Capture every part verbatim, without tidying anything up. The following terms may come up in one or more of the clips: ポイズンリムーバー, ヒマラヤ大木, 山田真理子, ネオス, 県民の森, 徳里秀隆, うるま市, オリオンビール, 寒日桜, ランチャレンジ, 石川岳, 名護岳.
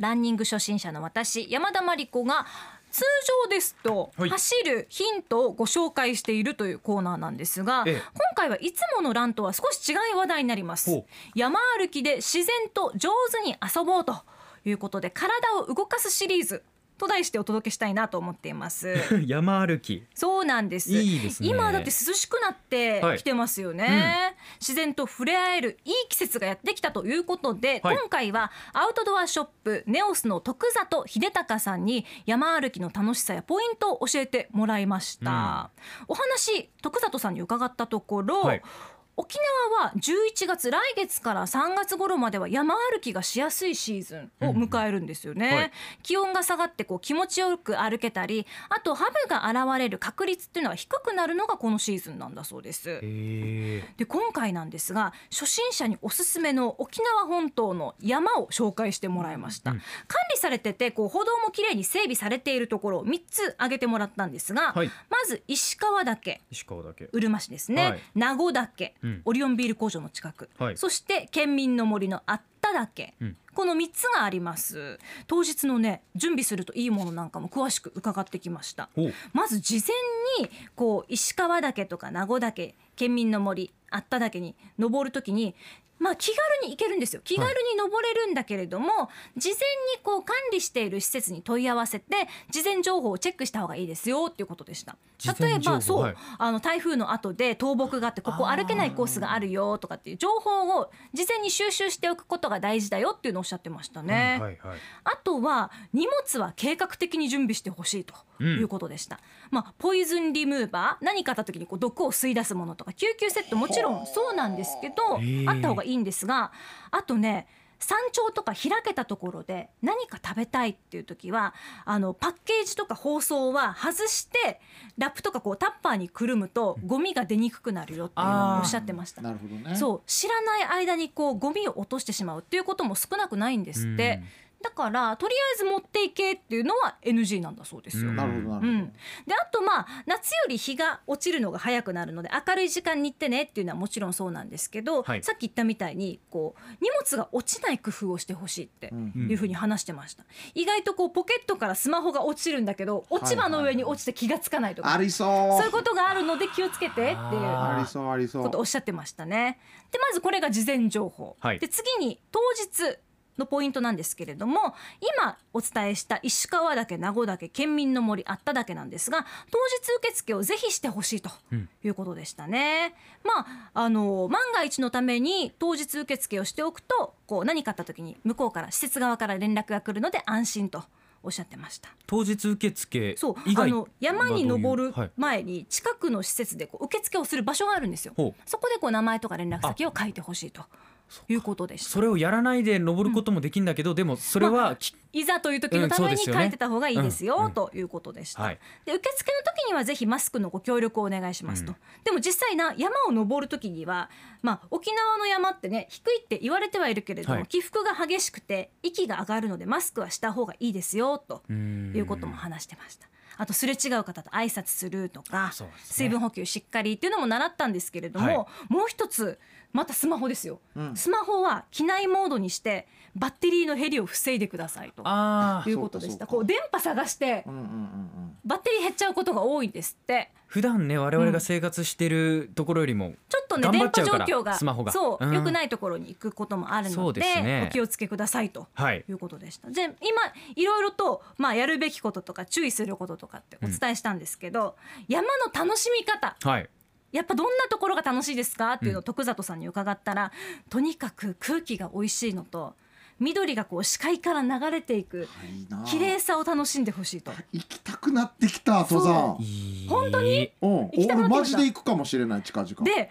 ランニング初心者の私山田真理子が通常ですと走るヒントをご紹介しているというコーナーなんですが、今回はいつものランとは少し違い話題になります。山歩きで自然と上手に遊ぼうということで、体を動かすシリーズと題してお届けしたいなと思っています山歩き、そうなんです。いいですね、今だって涼しくなってきてますよね、はい、うん、自然と触れ合えるいい季節がやってきたということで、はい、今回はアウトドアショップネオスの徳里秀隆さんに山歩きの楽しさやポイントを教えてもらいました、うん、お話徳里さんに伺ったところ、はい、沖縄はじゅういちがつ、来月からさんがつ頃までは山歩きがしやすいシーズンを迎えるんですよね、うん、はい、気温が下がってこう気持ちよく歩けたり、あとハブが現れる確率っていうのは低くなるのがこのシーズンなんだそうです。へで今回なんですが、初心者におすすめの沖縄本島の山を紹介してもらいました、うん、管理されててこう歩道もきれいに整備されているところをみっつ挙げてもらったんですが、はい、まず石川岳、石川岳うるま市ですね、はい、名護岳、オリオンビール工場の近く、はい、そして県民の森のあっただけ、うん、このみっつがあります。当日のね、準備するといいものなんかも詳しく伺ってきました。まず事前にこう石川岳とか名護岳、県民の森あっただけに登るときに、まあ、気軽に行けるんですよ。気軽に登れるんだけれども、はい、事前にこう管理している施設に問い合わせて事前情報をチェックした方がいいですよっていうことでした。例えばそう、はい、あの台風の後で倒木があってここ歩けないコースがあるよとかっていう情報を事前に収集しておくことが大事だよっていうのをおっしゃってましたね、うん、はいはい、あとは荷物は計画的に準備してほしいということでした、うん、まあ、ポイズンリムーバー、何かあった時にこう毒を吸い出すものとか救急セット、もちろんそうなんですけどあった方がいいいいんですが、あとね、山頂とか開けたところで何か食べたいっていう時は、あのパッケージとか包装は外してラップとかこうタッパーにくるむとゴミが出にくくなるよっていうのをおっしゃってました。なるほど、ね、そう知らない間にこうゴミを落としてしまうっていうことも少なくないんですって。だからとりあえず持っていけっていうのは エヌジー なんだそうですよ。なるほどなるほど、うん、であと、まあ夏より日が落ちるのが早くなるので明るい時間に行ってねっていうのはもちろんそうなんですけど、はい、さっき言ったみたいにこう荷物が落ちない工夫をしてほしいっていうふうに話してました、うん、意外とこうポケットからスマホが落ちるんだけど落ち葉の上に落ちて気がつかないとか、はいはい、ありそう、そういうことがあるので気をつけてっていうことをおっしゃってましたね。でまずこれが事前情報、はい、で次に当日のポイントなんですけれども、今お伝えした石川岳、名護岳、県民の森あっただけなんですが、当日受付をぜひしてほしいということでしたね、うん、まあ、あの万が一のために当日受付をしておくとこう何かあった時に向こうから施設側から連絡が来るので安心とおっしゃってました。当日受付以外、そう、あの山に登る前に近くの施設でこう受付をする場所があるんですよ、はい、そこでこう名前とか連絡先を書いてほしいということでした。それをやらないで登ることもできるんだけど、うん、でもそれは、まあ、いざという時のために書いてた方がいいですよ、うん、そうですよね、ということでした、うん、はい、で受付の時にはぜひマスクのご協力をお願いしますと、うん、でも実際な山を登る時には、まあ、沖縄の山ってね低いって言われてはいるけれども、はい、起伏が激しくて息が上がるのでマスクはした方がいいですよということも話してました。あとすれ違う方と挨拶するとか、ね、水分補給しっかりっていうのも習ったんですけれども、はい、もう一つまたスマホですよ、うん、スマホは機内モードにしてバッテリーの減りを防いでくださいということでした。こう電波探して、うんうんうん、バッテリー減っちゃうことが多いんですって。普段ね我々が生活してるところよりも、うん、ちょっとね電波状況がスマホがそう、うん、良くないところに行くこともあるの で, で、ね、お気をつけくださいということでした、はい、で今いろいろと、まあ、やるべきこととか注意することとかってお伝えしたんですけど、うん、山の楽しみ方、はい、やっぱどんなところが楽しいですかっていうのを徳里さんに伺ったら、うん、とにかく空気が美味しいのと緑がこう視界から流れていく綺麗さを楽しんでほしいと。行きたくなってきた登山、本当に、うん、行きたくなってきた。俺マジで行くかもしれない近々で。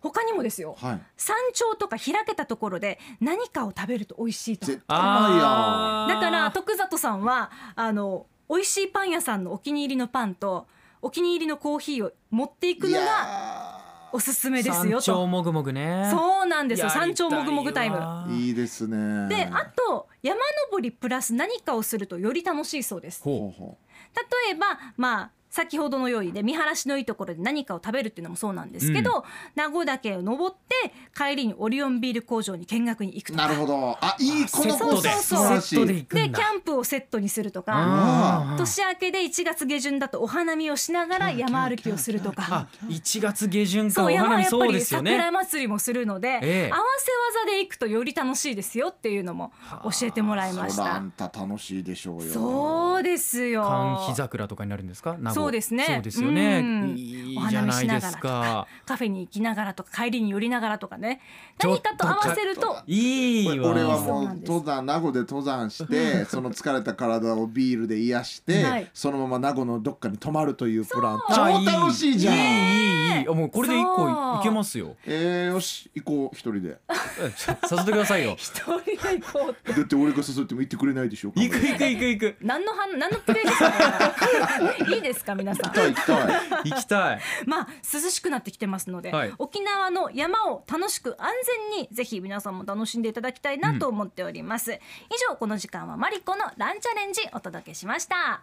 他にもですよ、はい、山頂とか開けたところで何かを食べると美味しいと。絶対あだから徳里さんはあの美味しいパン屋さんのお気に入りのパンとお気に入りのコーヒーを持っていくのがおすすめですよと。山頂もぐもぐね。そうなんですよ、山頂もぐもぐタイムいいですね。であと山登りプラス何かをするとより楽しいそうです。ほうほう、例えばまあ先ほどのようにね見晴らしのいいところで何かを食べるっていうのもそうなんですけど、うん、名護岳を登って帰りにオリオンビール工場に見学に行くとか。なるほど、あいいこのコース。セットで行くんだ。でキャンプをセットにするとか、年明けでいちがつ下旬だとお花見をしながら山歩きをするとか。いちがつ下旬か、お花見そうですよね。桜祭りもするので、ええ、合わせ技で行くとより楽しいですよっていうのも教えてもらいました。あんた楽しいでしょうよ。そうですよ。寒日桜とかになるんですか。そうですね。そうですよね。いいじゃないですか。カフェに行きながらとか帰りに寄りながらとかね、何かと合わせるといいわ。俺はもう登山名護で登山してその疲れた体をビールで癒して、はい、そのまま名護のどっかに泊まるというプラン超楽しいじゃん。いいいい、もうこれで一個行けますよ。えー、よし行こう一人で誘ってくださいよ一人で行こうってだって俺が誘っても行ってくれないでしょ。行く行く行く行く。何の何のプレイですかいいですか皆さん。行きたい行きたいまあ涼しくなってきてますので、はい、沖縄の山を楽しく安全にぜひ皆さんも楽しんでいただきたいなと思っております、うん、以上この時間はマリコのランチャレンジお届けしました。